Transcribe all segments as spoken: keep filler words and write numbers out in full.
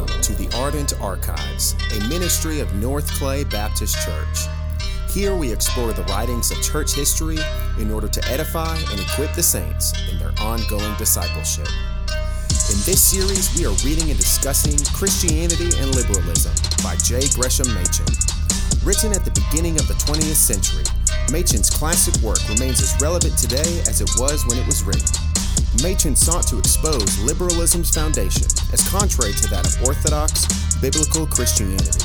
Welcome to The Ardent Archives, a ministry of North Clay Baptist Church. Here we explore the writings of church history in order to edify and equip the saints in their ongoing discipleship. In this series, we are reading and discussing Christianity and Liberalism by J. Gresham Machen. Written at the beginning of the twentieth century, Machen's classic work remains as relevant today as it was when it was written. Machen sought to expose liberalism's foundation as contrary to that of orthodox, biblical Christianity.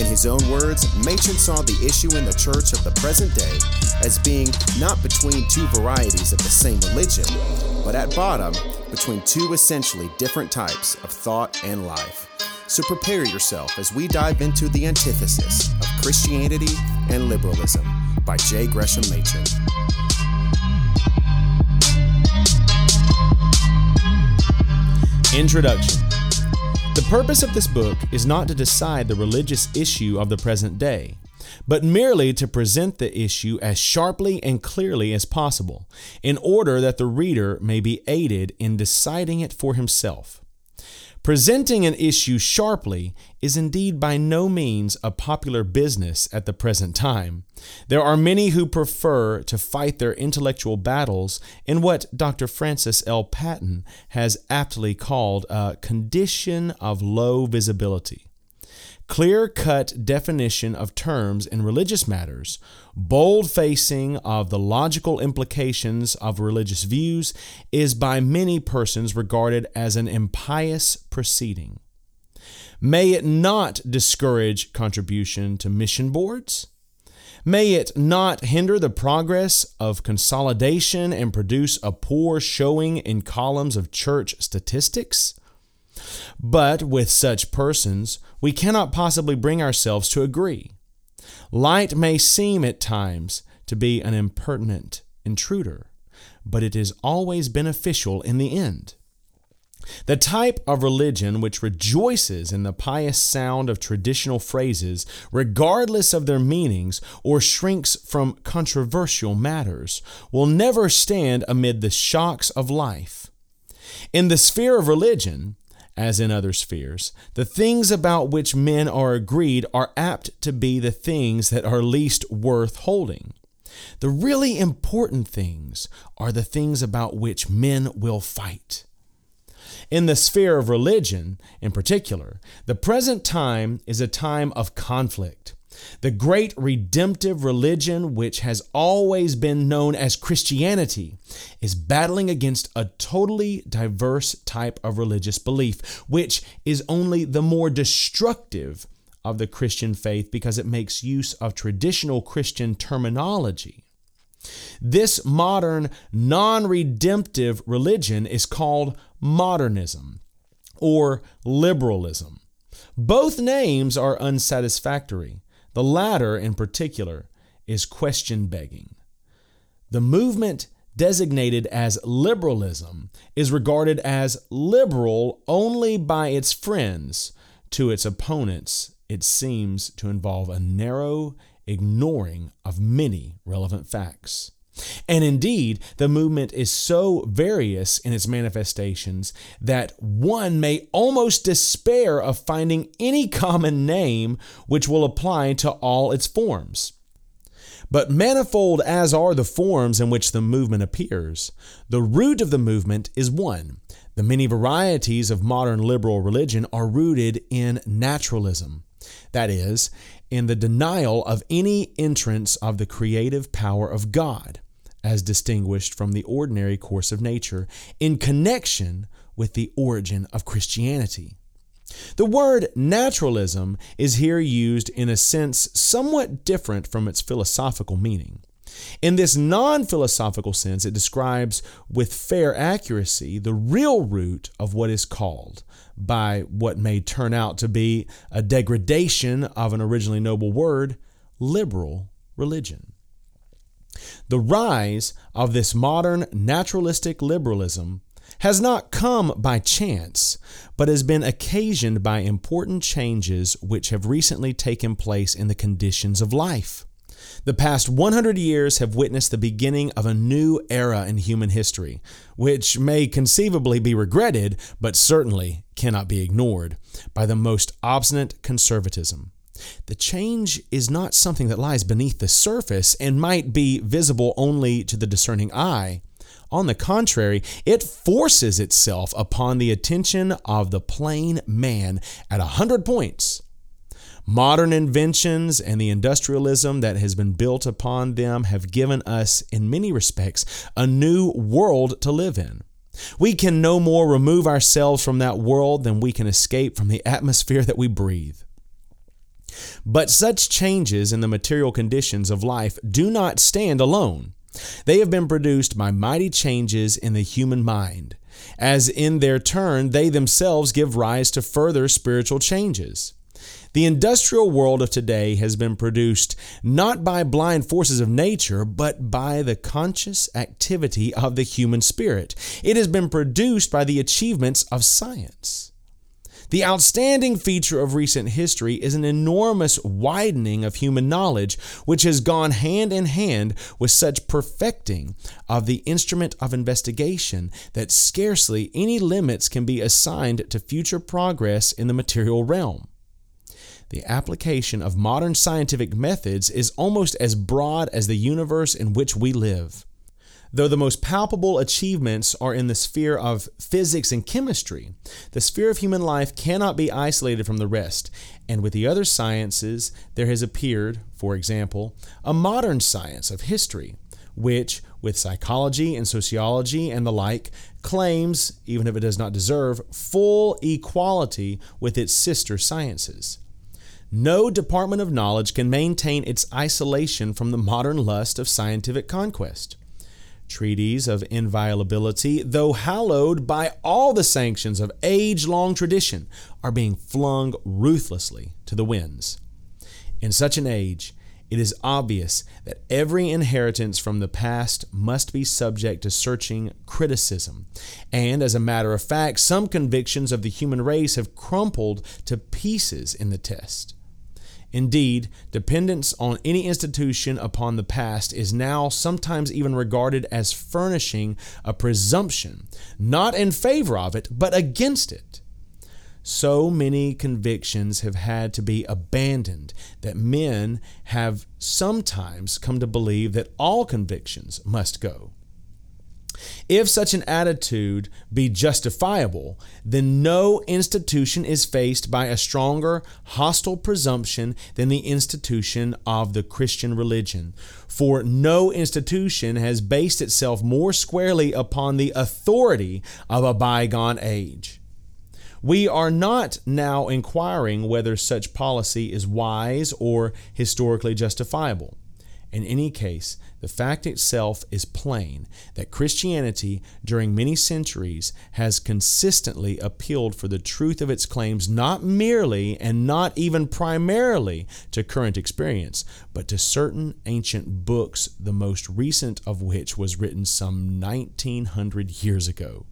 In his own words, Machen saw the issue in the church of the present day as being not between two varieties of the same religion, but at bottom, between two essentially different types of thought and life. So prepare yourself as we dive into the antithesis of Christianity and Liberalism by J. Gresham Machen. Introduction. The purpose of this book is not to decide the religious issue of the present day, but merely to present the issue as sharply and clearly as possible, in order that the reader may be aided in deciding it for himself. Presenting an issue sharply is indeed by no means a popular business at the present time. There are many who prefer to fight their intellectual battles in what Doctor Francis L. Patton has aptly called a condition of low visibility. Clear-cut definition of terms in religious matters, bold facing of the logical implications of religious views is by many persons regarded as an impious proceeding. May it not discourage contribution to mission boards? May it not hinder the progress of consolidation and produce a poor showing in columns of church statistics? But with such persons, we cannot possibly bring ourselves to agree. Light may seem at times to be an impertinent intruder, but it is always beneficial in the end. The type of religion which rejoices in the pious sound of traditional phrases, regardless of their meanings, or shrinks from controversial matters, will never stand amid the shocks of life. In the sphere of religion, as in other spheres, the things about which men are agreed are apt to be the things that are least worth holding. The really important things are the things about which men will fight. In the sphere of religion, in particular, the present time is a time of conflict. The great redemptive religion, which has always been known as Christianity, is battling against a totally diverse type of religious belief, which is only the more destructive of the Christian faith because it makes use of traditional Christian terminology. This modern, non-redemptive religion is called modernism or liberalism. Both names are unsatisfactory. The latter, in particular, is question-begging. The movement designated as liberalism is regarded as liberal only by its friends. To its opponents, it seems to involve a narrow ignoring of many relevant facts. And indeed, the movement is so various in its manifestations that one may almost despair of finding any common name which will apply to all its forms. But manifold as are the forms in which the movement appears, the root of the movement is one. The many varieties of modern liberal religion are rooted in naturalism, that is, in the denial of any entrance of the creative power of God, as distinguished from the ordinary course of nature, in connection with the origin of Christianity. The word naturalism is here used in a sense somewhat different from its philosophical meaning. In this non-philosophical sense, it describes with fair accuracy the real root of what is called, by what may turn out to be a degradation of an originally noble word, liberal religion. The rise of this modern naturalistic liberalism has not come by chance, but has been occasioned by important changes which have recently taken place in the conditions of life. The past one hundred years have witnessed the beginning of a new era in human history, which may conceivably be regretted, but certainly cannot be ignored, by the most obstinate conservatism. The change is not something that lies beneath the surface and might be visible only to the discerning eye. On the contrary, it forces itself upon the attention of the plain man at a hundred points. Modern inventions and the industrialism that has been built upon them have given us, in many respects, a new world to live in. We can no more remove ourselves from that world than we can escape from the atmosphere that we breathe. But such changes in the material conditions of life do not stand alone. They have been produced by mighty changes in the human mind, as in their turn they themselves give rise to further spiritual changes. The industrial world of today has been produced not by blind forces of nature, but by the conscious activity of the human spirit. It has been produced by the achievements of science. The outstanding feature of recent history is an enormous widening of human knowledge, which has gone hand in hand with such perfecting of the instrument of investigation that scarcely any limits can be assigned to future progress in the material realm. The application of modern scientific methods is almost as broad as the universe in which we live. Though the most palpable achievements are in the sphere of physics and chemistry, the sphere of human life cannot be isolated from the rest, and with the other sciences there has appeared, for example, a modern science of history, which, with psychology and sociology and the like, claims, even if it does not deserve, full equality with its sister sciences. No department of knowledge can maintain its isolation from the modern lust of scientific conquest. Treaties of inviolability, though hallowed by all the sanctions of age-long tradition, are being flung ruthlessly to the winds. In such an age, it is obvious that every inheritance from the past must be subject to searching criticism, and as a matter of fact, some convictions of the human race have crumpled to pieces in the test. Indeed, dependence on any institution upon the past is now sometimes even regarded as furnishing a presumption, not in favor of it, but against it. So many convictions have had to be abandoned that men have sometimes come to believe that all convictions must go. If such an attitude be justifiable, then no institution is faced by a stronger hostile presumption than the institution of the Christian religion, for no institution has based itself more squarely upon the authority of a bygone age. We are not now inquiring whether such policy is wise or historically justifiable. In any case, the fact itself is plain that Christianity, during many centuries, has consistently appealed for the truth of its claims not merely and not even primarily to current experience, but to certain ancient books, the most recent of which was written some nineteen hundred years ago.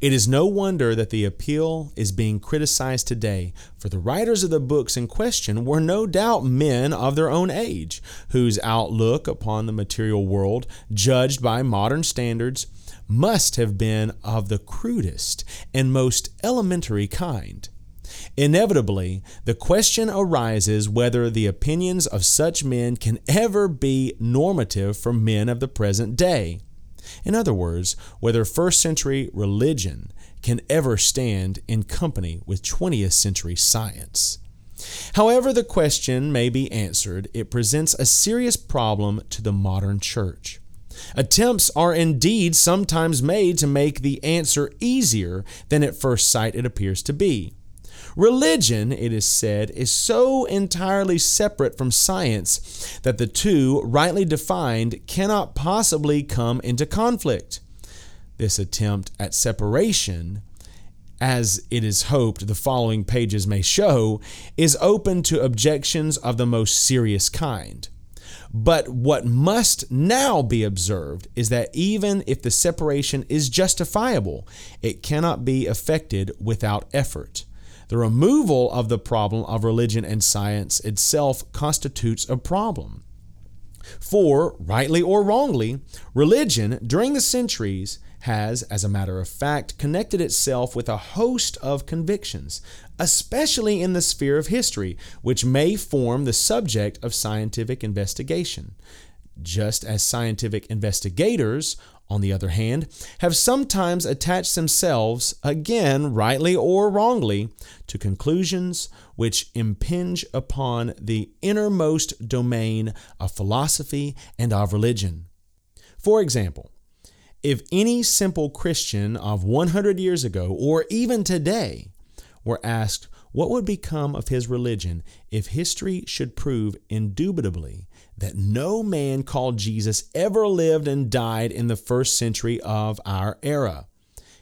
It is no wonder that the appeal is being criticized today, for the writers of the books in question were no doubt men of their own age, whose outlook upon the material world, judged by modern standards, must have been of the crudest and most elementary kind. Inevitably, the question arises whether the opinions of such men can ever be normative for men of the present day. In other words, whether first-century religion can ever stand in company with twentieth century science. However the question may be answered, it presents a serious problem to the modern church. Attempts are indeed sometimes made to make the answer easier than at first sight it appears to be. Religion, it is said, is so entirely separate from science that the two, rightly defined, cannot possibly come into conflict. This attempt at separation, as it is hoped the following pages may show, is open to objections of the most serious kind. But what must now be observed is that even if the separation is justifiable, it cannot be effected without effort. The removal of the problem of religion and science itself constitutes a problem. For, rightly or wrongly, religion during the centuries has, as a matter of fact, connected itself with a host of convictions, especially in the sphere of history, which may form the subject of scientific investigation. Just as scientific investigators, on the other hand, have sometimes attached themselves, again, rightly or wrongly, to conclusions which impinge upon the innermost domain of philosophy and of religion. For example, if any simple Christian of one hundred years ago, or even today, were asked what would become of his religion if history should prove indubitably that no man called Jesus ever lived and died in the first century of our era,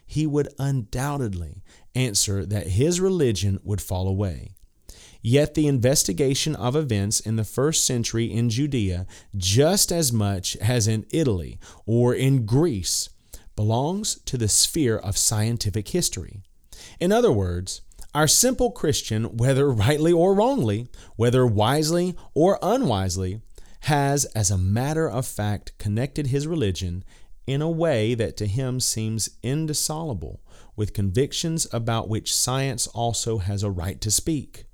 he would undoubtedly answer that his religion would fall away. Yet the investigation of events in the first century in Judea, just as much as in Italy or in Greece, belongs to the sphere of scientific history. In other words, our simple Christian, whether rightly or wrongly, whether wisely or unwisely, has, as a matter of fact, connected his religion in a way that to him seems indissoluble with convictions about which science also has a right to speak.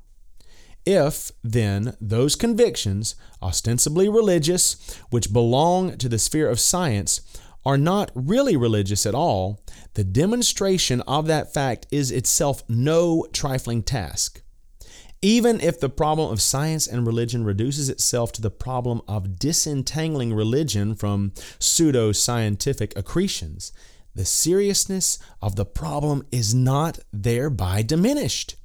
If, then, those convictions, ostensibly religious, which belong to the sphere of science, are not really religious at all, the demonstration of that fact is itself no trifling task. Even if the problem of science and religion reduces itself to the problem of disentangling religion from pseudo-scientific accretions, the seriousness of the problem is not thereby diminished.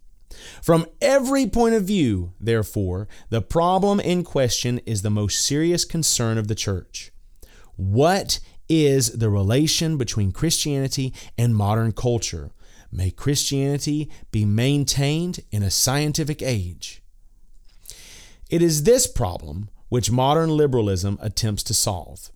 From every point of view, therefore, the problem in question is the most serious concern of the church. What is the relation between Christianity and modern culture? May Christianity be maintained in a scientific age? It is this problem which modern liberalism attempts to solve.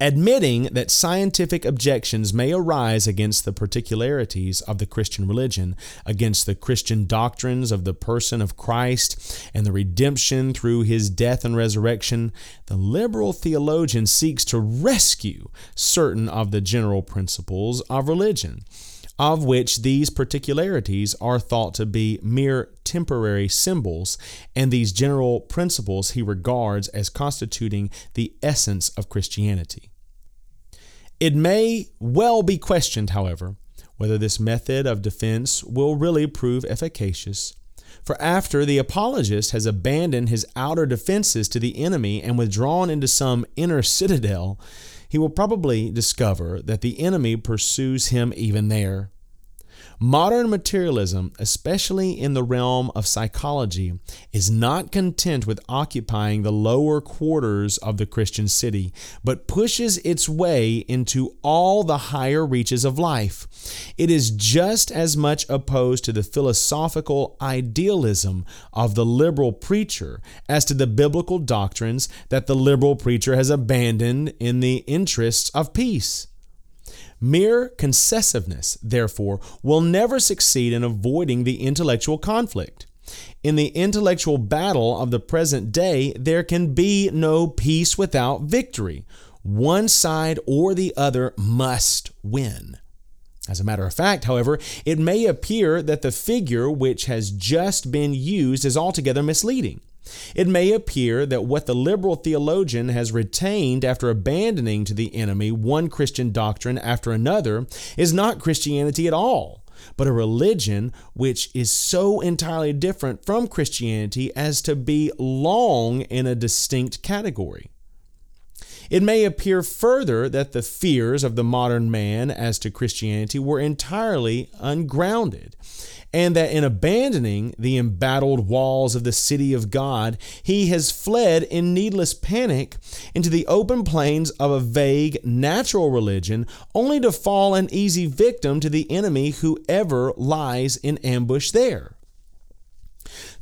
Admitting that scientific objections may arise against the particularities of the Christian religion, against the Christian doctrines of the person of Christ and the redemption through his death and resurrection, the liberal theologian seeks to rescue certain of the general principles of religion, of which these particularities are thought to be mere temporary symbols, and these general principles he regards as constituting the essence of Christianity. It may well be questioned, however, whether this method of defense will really prove efficacious, for after the apologist has abandoned his outer defenses to the enemy and withdrawn into some inner citadel, he will probably discover that the enemy pursues him even there. Modern materialism, especially in the realm of psychology, is not content with occupying the lower quarters of the Christian city, but pushes its way into all the higher reaches of life. It is just as much opposed to the philosophical idealism of the liberal preacher as to the biblical doctrines that the liberal preacher has abandoned in the interests of peace. Mere concessiveness, therefore, will never succeed in avoiding the intellectual conflict. In the intellectual battle of the present day, there can be no peace without victory. One side or the other must win. As a matter of fact, however, it may appear that the figure which has just been used is altogether misleading. It may appear that what the liberal theologian has retained after abandoning to the enemy one Christian doctrine after another is not Christianity at all, but a religion which is so entirely different from Christianity as to be long in a distinct category. It may appear further that the fears of the modern man as to Christianity were entirely ungrounded, and that in abandoning the embattled walls of the city of God, he has fled in needless panic into the open plains of a vague natural religion, only to fall an easy victim to the enemy who ever lies in ambush there.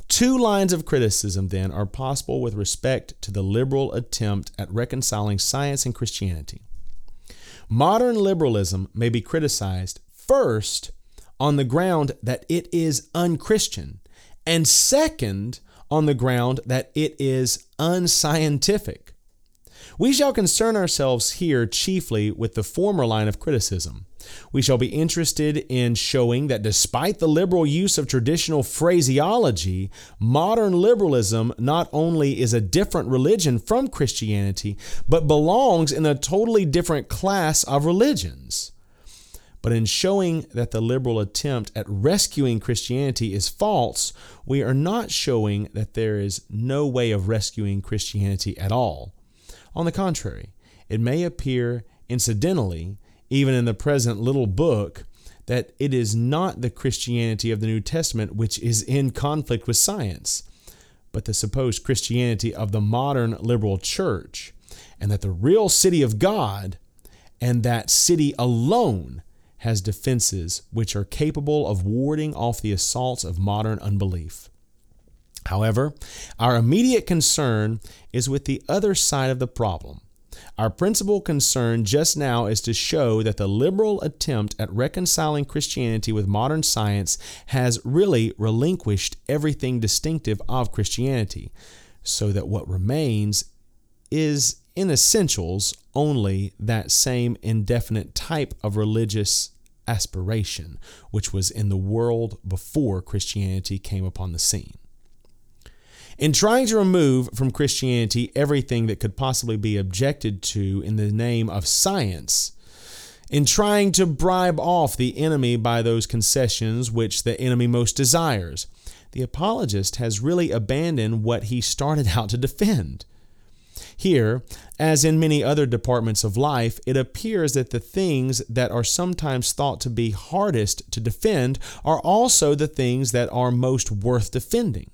Two lines of criticism, then, are possible with respect to the liberal attempt at reconciling science and Christianity. Modern liberalism may be criticized, first, on the ground that it is unchristian, and second, on the ground that it is unscientific. We shall concern ourselves here chiefly with the former line of criticism. We shall be interested in showing that despite the liberal use of traditional phraseology, modern liberalism not only is a different religion from Christianity, but belongs in a totally different class of religions. But in showing that the liberal attempt at rescuing Christianity is false, we are not showing that there is no way of rescuing Christianity at all. On the contrary, it may appear incidentally, even in the present little book, that it is not the Christianity of the New Testament which is in conflict with science, but the supposed Christianity of the modern liberal church, and that the real city of God, and that city alone, has defenses which are capable of warding off the assaults of modern unbelief. However, our immediate concern is with the other side of the problem. Our principal concern just now is to show that the liberal attempt at reconciling Christianity with modern science has really relinquished everything distinctive of Christianity, so that what remains is, in essentials, only that same indefinite type of religious aspiration which was in the world before Christianity came upon the scene. In trying to remove from Christianity everything that could possibly be objected to in the name of science, in trying to bribe off the enemy by those concessions which the enemy most desires, the apologist has really abandoned what he started out to defend. Here, as in many other departments of life, it appears that the things that are sometimes thought to be hardest to defend are also the things that are most worth defending.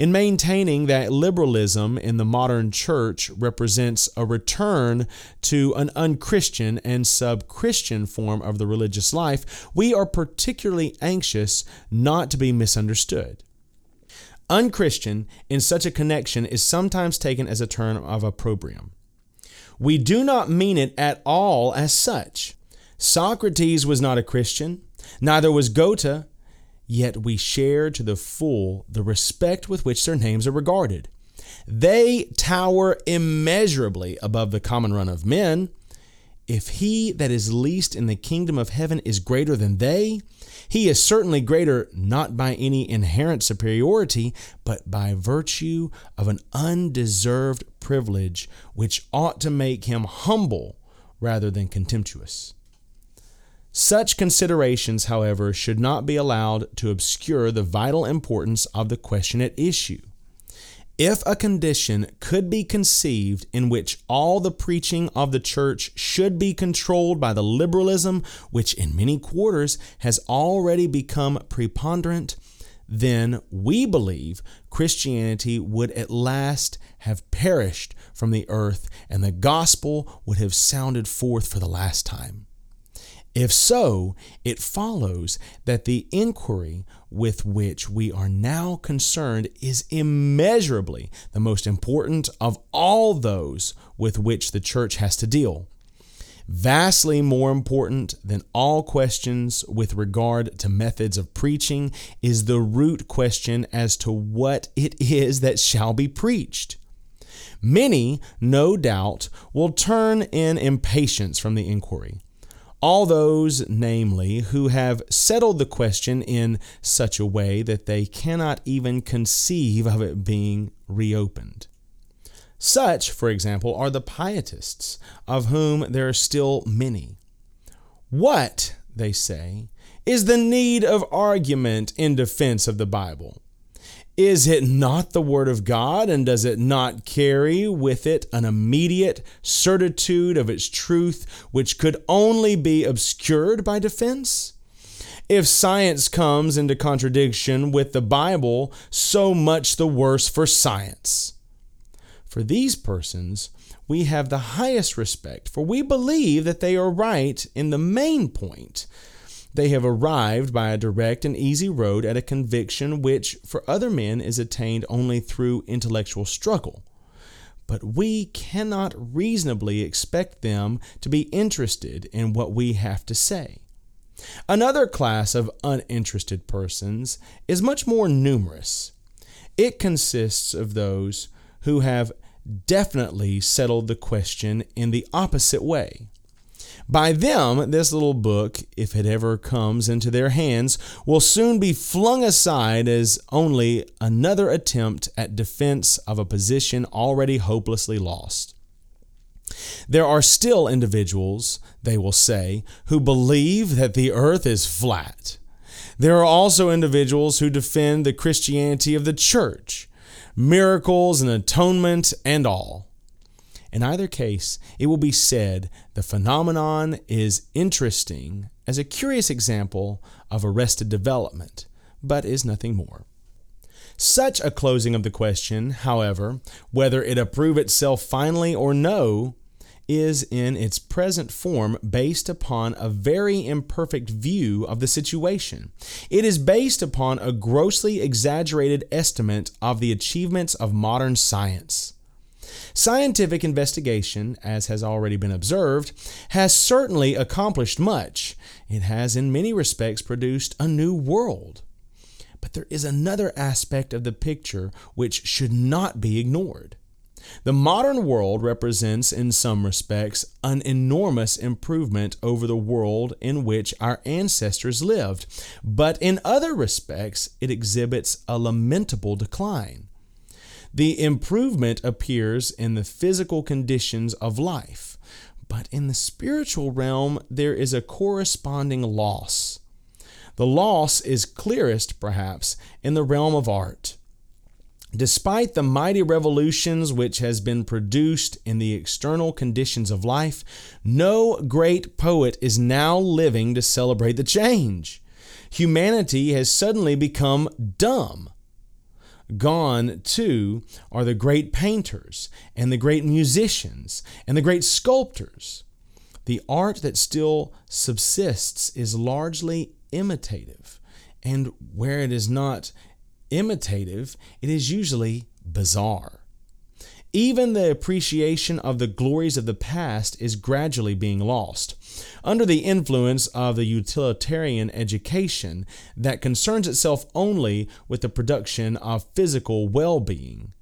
In maintaining that liberalism in the modern church represents a return to an unchristian and sub-Christian form of the religious life, we are particularly anxious not to be misunderstood. Unchristian in such a connection is sometimes taken as a term of opprobrium. We do not mean it at all as such. Socrates was not a Christian, neither was Goethe, yet we share to the full the respect with which their names are regarded. They tower immeasurably above the common run of men. If he that is least in the kingdom of heaven is greater than they, he is certainly greater not by any inherent superiority, but by virtue of an undeserved privilege which ought to make him humble rather than contemptuous. Such considerations, however, should not be allowed to obscure the vital importance of the question at issue. If a condition could be conceived in which all the preaching of the church should be controlled by the liberalism which in many quarters has already become preponderant, then we believe Christianity would at last have perished from the earth and the gospel would have sounded forth for the last time. If so, it follows that the inquiry with which we are now concerned is immeasurably the most important of all those with which the church has to deal, vastly more important than all questions with regard to methods of preaching is the root question as to what it is that shall be preached. Many, no doubt, will turn in impatience from the inquiry. All those, namely, who have settled the question in such a way that they cannot even conceive of it being reopened. Such, for example, are the Pietists, of whom there are still many. What, they say, is the need of argument in defense of the Bible? Is it not the Word of God, and does it not carry with it an immediate certitude of its truth which could only be obscured by defense? If science comes into contradiction with the Bible, so much the worse for science. For these persons, we have the highest respect, for we believe that they are right in the main point. They have arrived by a direct and easy road at a conviction which, for other men, is attained only through intellectual struggle. But we cannot reasonably expect them to be interested in what we have to say. Another class of uninterested persons is much more numerous. It consists of those who have definitely settled the question in the opposite way. By them, this little book, if it ever comes into their hands, will soon be flung aside as only another attempt at defense of a position already hopelessly lost. There are still individuals, they will say, who believe that the earth is flat. There are also individuals who defend the Christianity of the church, miracles and atonement and all. In either case, it will be said the phenomenon is interesting as a curious example of arrested development, but is nothing more. Such a closing of the question, however, whether it approve itself finally or no, is in its present form based upon a very imperfect view of the situation. It is based upon a grossly exaggerated estimate of the achievements of modern science. Scientific investigation, as has already been observed, has certainly accomplished much. It has in many respects produced a new world. But there is another aspect of the picture which should not be ignored. The modern world represents, in some respects, an enormous improvement over the world in which our ancestors lived, but in other respects it exhibits a lamentable decline. The improvement appears in the physical conditions of life, but in the spiritual realm there is a corresponding loss. The loss is clearest, perhaps, in the realm of art. Despite the mighty revolutions which has been produced in the external conditions of life, no great poet is now living to celebrate the change. Humanity has suddenly become dumb. Gone, too, are the great painters and the great musicians and the great sculptors. The art that still subsists is largely imitative, and where it is not imitative, it is usually bizarre. Even the appreciation of the glories of the past is gradually being lost. Under the influence of the utilitarian education that concerns itself only with the production of physical well-being,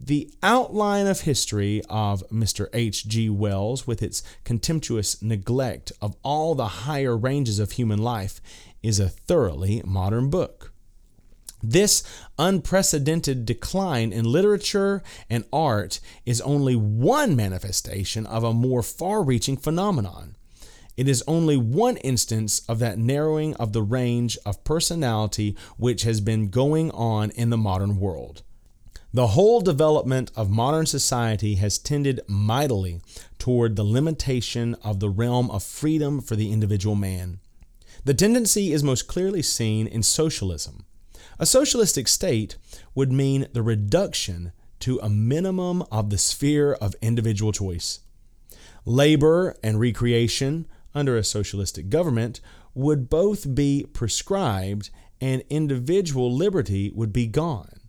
the outline of history of Mister H. G. Wells, with its contemptuous neglect of all the higher ranges of human life, is a thoroughly modern book. This unprecedented decline in literature and art is only one manifestation of a more far-reaching phenomenon. It is only one instance of that narrowing of the range of personality which has been going on in the modern world. The whole development of modern society has tended mightily toward the limitation of the realm of freedom for the individual man. The tendency is most clearly seen in socialism. A socialistic state would mean the reduction to a minimum of the sphere of individual choice. Labor and recreation under a socialistic government would both be prescribed and individual liberty would be gone.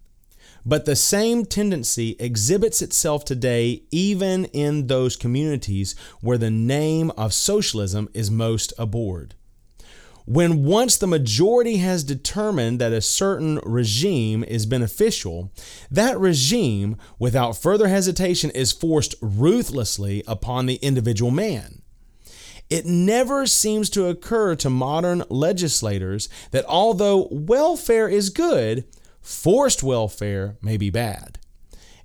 But the same tendency exhibits itself today even in those communities where the name of socialism is most abhorred. When once the majority has determined that a certain regime is beneficial, that regime, without further hesitation, is forced ruthlessly upon the individual man. It never seems to occur to modern legislators that although welfare is good, forced welfare may be bad.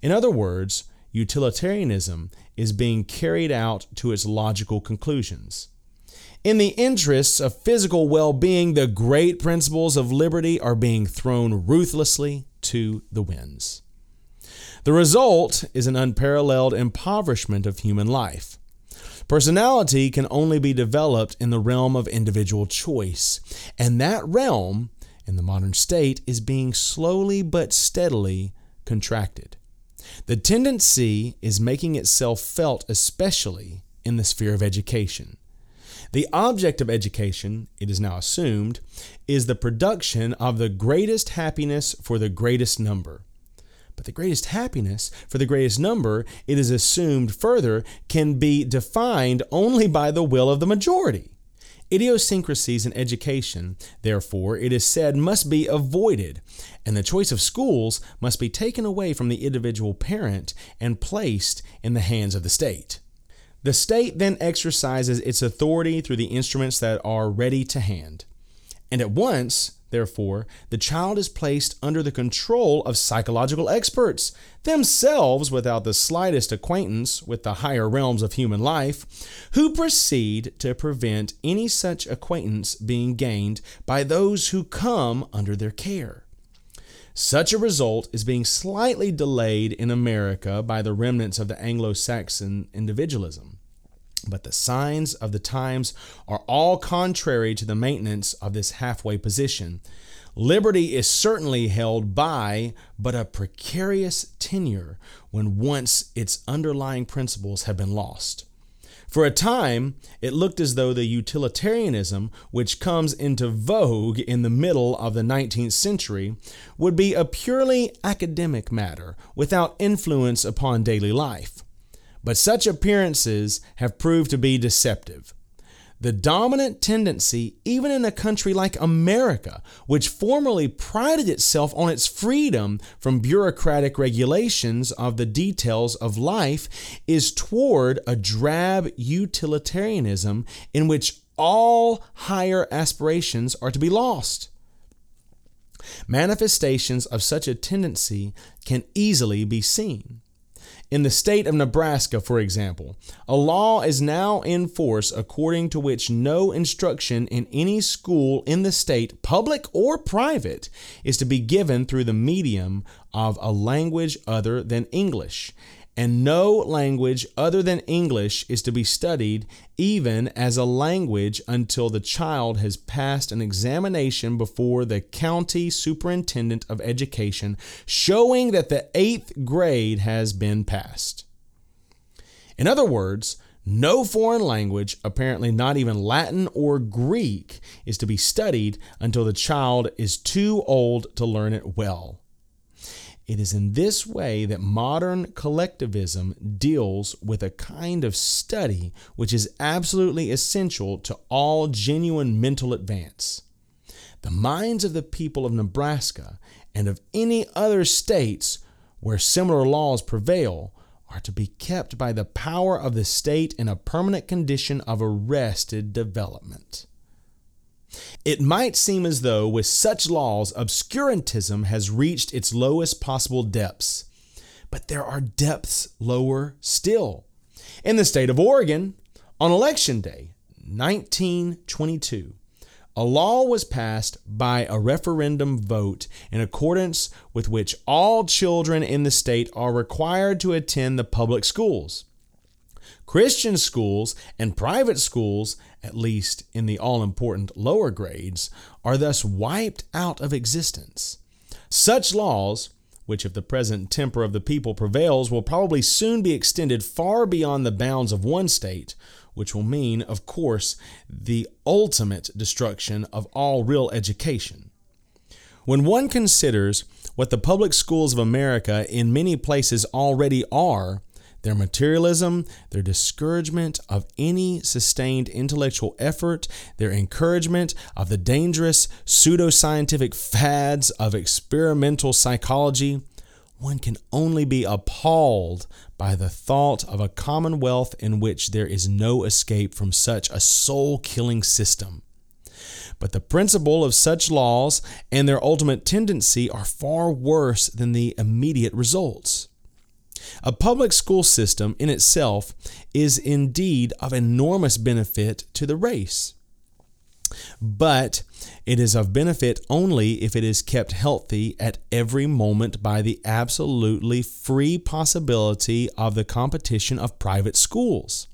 In other words, utilitarianism is being carried out to its logical conclusions. In the interests of physical well-being, the great principles of liberty are being thrown ruthlessly to the winds. The result is an unparalleled impoverishment of human life. Personality can only be developed in the realm of individual choice, and that realm, in the modern state, is being slowly but steadily contracted. The tendency is making itself felt especially in the sphere of education. The object of education, it is now assumed, is the production of the greatest happiness for the greatest number. But the greatest happiness for the greatest number, it is assumed further, can be defined only by the will of the majority. Idiosyncrasies in education, therefore, it is said, must be avoided, and the choice of schools must be taken away from the individual parent and placed in the hands of the state. The state then exercises its authority through the instruments that are ready to hand. And at once, therefore, the child is placed under the control of psychological experts, themselves without the slightest acquaintance with the higher realms of human life, who proceed to prevent any such acquaintance being gained by those who come under their care. Such a result is being slightly delayed in America by the remnants of the Anglo-Saxon individualism. But the signs of the times are all contrary to the maintenance of this halfway position. Liberty is certainly held by but a precarious tenure when once its underlying principles have been lost. For a time, it looked as though the utilitarianism which comes into vogue in the middle of the nineteenth century would be a purely academic matter without influence upon daily life. But such appearances have proved to be deceptive. The dominant tendency, even in a country like America, which formerly prided itself on its freedom from bureaucratic regulations of the details of life, is toward a drab utilitarianism in which all higher aspirations are to be lost. Manifestations of such a tendency can easily be seen. In the state of Nebraska, for example, a law is now in force according to which no instruction in any school in the state, public or private, is to be given through the medium of a language other than English, and no language other than English is to be studied even as a language until the child has passed an examination before the county superintendent of education, showing that the eighth grade has been passed. In other words, no foreign language, apparently not even Latin or Greek, is to be studied until the child is too old to learn it well. It is in this way that modern collectivism deals with a kind of study which is absolutely essential to all genuine mental advance. The minds of the people of Nebraska and of any other states where similar laws prevail are to be kept by the power of the state in a permanent condition of arrested development. It might seem as though with such laws, obscurantism has reached its lowest possible depths, but there are depths lower still. In the state of Oregon, on Election Day, nineteen twenty-two, a law was passed by a referendum vote in accordance with which all children in the state are required to attend the public schools. Christian schools and private schools, at least in the all-important lower grades, are thus wiped out of existence. Such laws, which if the present temper of the people prevails, will probably soon be extended far beyond the bounds of one state, which will mean, of course, the ultimate destruction of all real education. When one considers what the public schools of America in many places already are, their materialism, their discouragement of any sustained intellectual effort, their encouragement of the dangerous pseudoscientific fads of experimental psychology, one can only be appalled by the thought of a commonwealth in which there is no escape from such a soul-killing system. But the principle of such laws and their ultimate tendency are far worse than the immediate results. A public school system in itself is indeed of enormous benefit to the race, but it is of benefit only if it is kept healthy at every moment by the absolutely free possibility of the competition of private schools.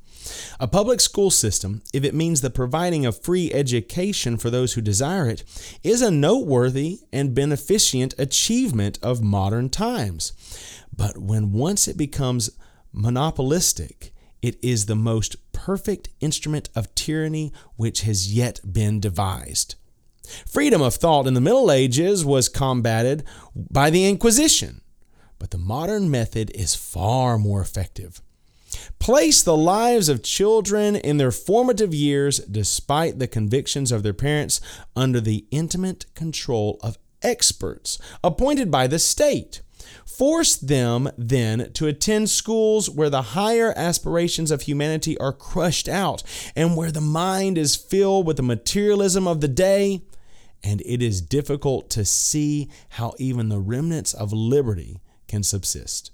A public school system, if it means the providing of free education for those who desire it, is a noteworthy and beneficent achievement of modern times. But when once it becomes monopolistic, it is the most perfect instrument of tyranny which has yet been devised. Freedom of thought in the Middle Ages was combated by the Inquisition, but the modern method is far more effective. place the lives of children in their formative years, despite the convictions of their parents, under the intimate control of experts appointed by the state. Force them, then, to attend schools where the higher aspirations of humanity are crushed out and where the mind is filled with the materialism of the day, and it is difficult to see how even the remnants of liberty can subsist.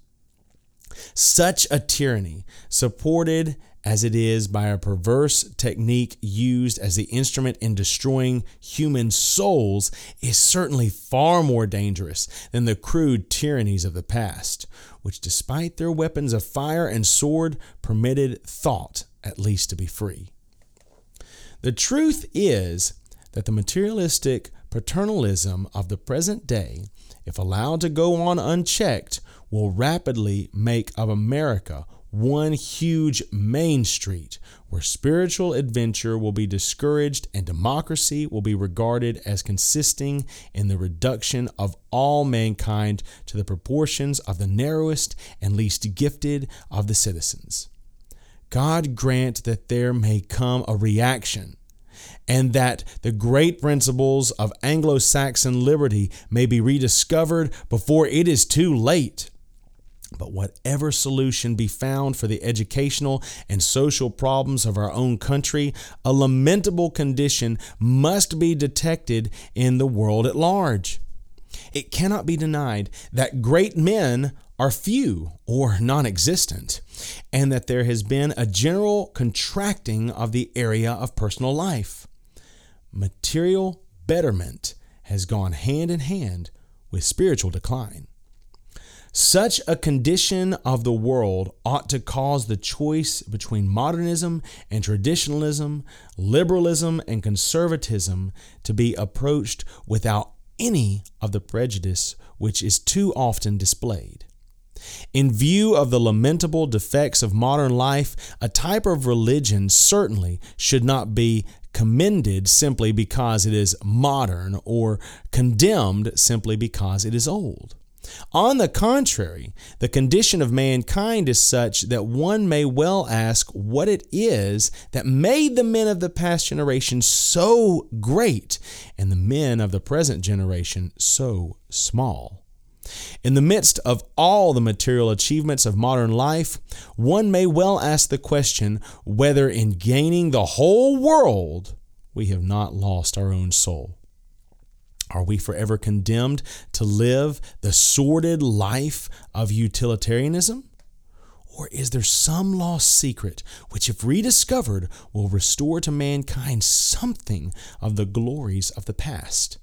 Such a tyranny, supported as it is by a perverse technique used as the instrument in destroying human souls, is certainly far more dangerous than the crude tyrannies of the past, which despite their weapons of fire and sword permitted thought at least to be free. The truth is that the materialistic paternalism of the present day, if allowed to go on unchecked, will rapidly make of America one huge main street where spiritual adventure will be discouraged and democracy will be regarded as consisting in the reduction of all mankind to the proportions of the narrowest and least gifted of the citizens. God grant that there may come a reaction, and that the great principles of Anglo-Saxon liberty may be rediscovered before it is too late. But whatever solution be found for the educational and social problems of our own country, a lamentable condition must be detected in the world at large. It cannot be denied that great men are few or non-existent, and that there has been a general contracting of the area of personal life. Material betterment has gone hand in hand with spiritual decline. Such a condition of the world ought to cause the choice between modernism and traditionalism, liberalism and conservatism to be approached without any of the prejudice which is too often displayed. In view of the lamentable defects of modern life, a type of religion certainly should not be commended simply because it is modern, or condemned simply because it is old. On the contrary, the condition of mankind is such that one may well ask what it is that made the men of the past generation so great and the men of the present generation so small. In the midst of all the material achievements of modern life, one may well ask the question whether in gaining the whole world we have not lost our own soul. Are we forever condemned to live the sordid life of utilitarianism? Or is there some lost secret which, if rediscovered, will restore to mankind something of the glories of the past?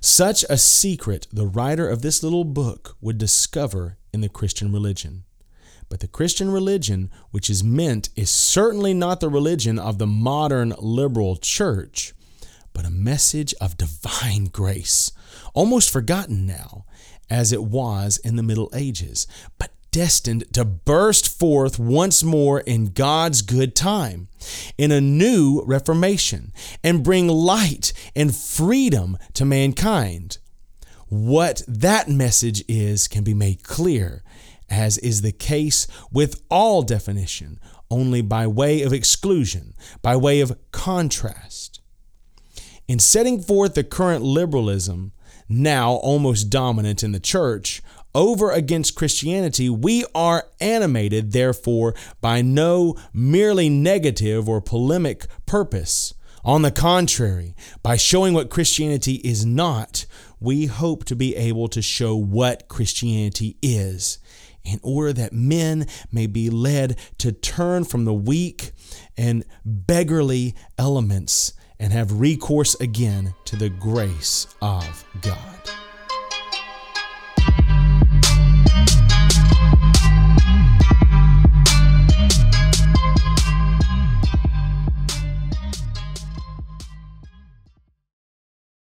Such a secret the writer of this little book would discover in the Christian religion. But the Christian religion which is meant is certainly not the religion of the modern liberal church, but a message of divine grace, almost forgotten now, as it was in the Middle Ages, but destined to burst forth once more in God's good time, in a new Reformation, and bring light and freedom to mankind. What that message is can be made clear, as is the case with all definition, only by way of exclusion, by way of contrast. In setting forth the current liberalism, now almost dominant in the church, over against Christianity, we are animated, therefore, by no merely negative or polemic purpose. On the contrary, by showing what Christianity is not, we hope to be able to show what Christianity is, in order that men may be led to turn from the weak and beggarly elements and have recourse again to the grace of God.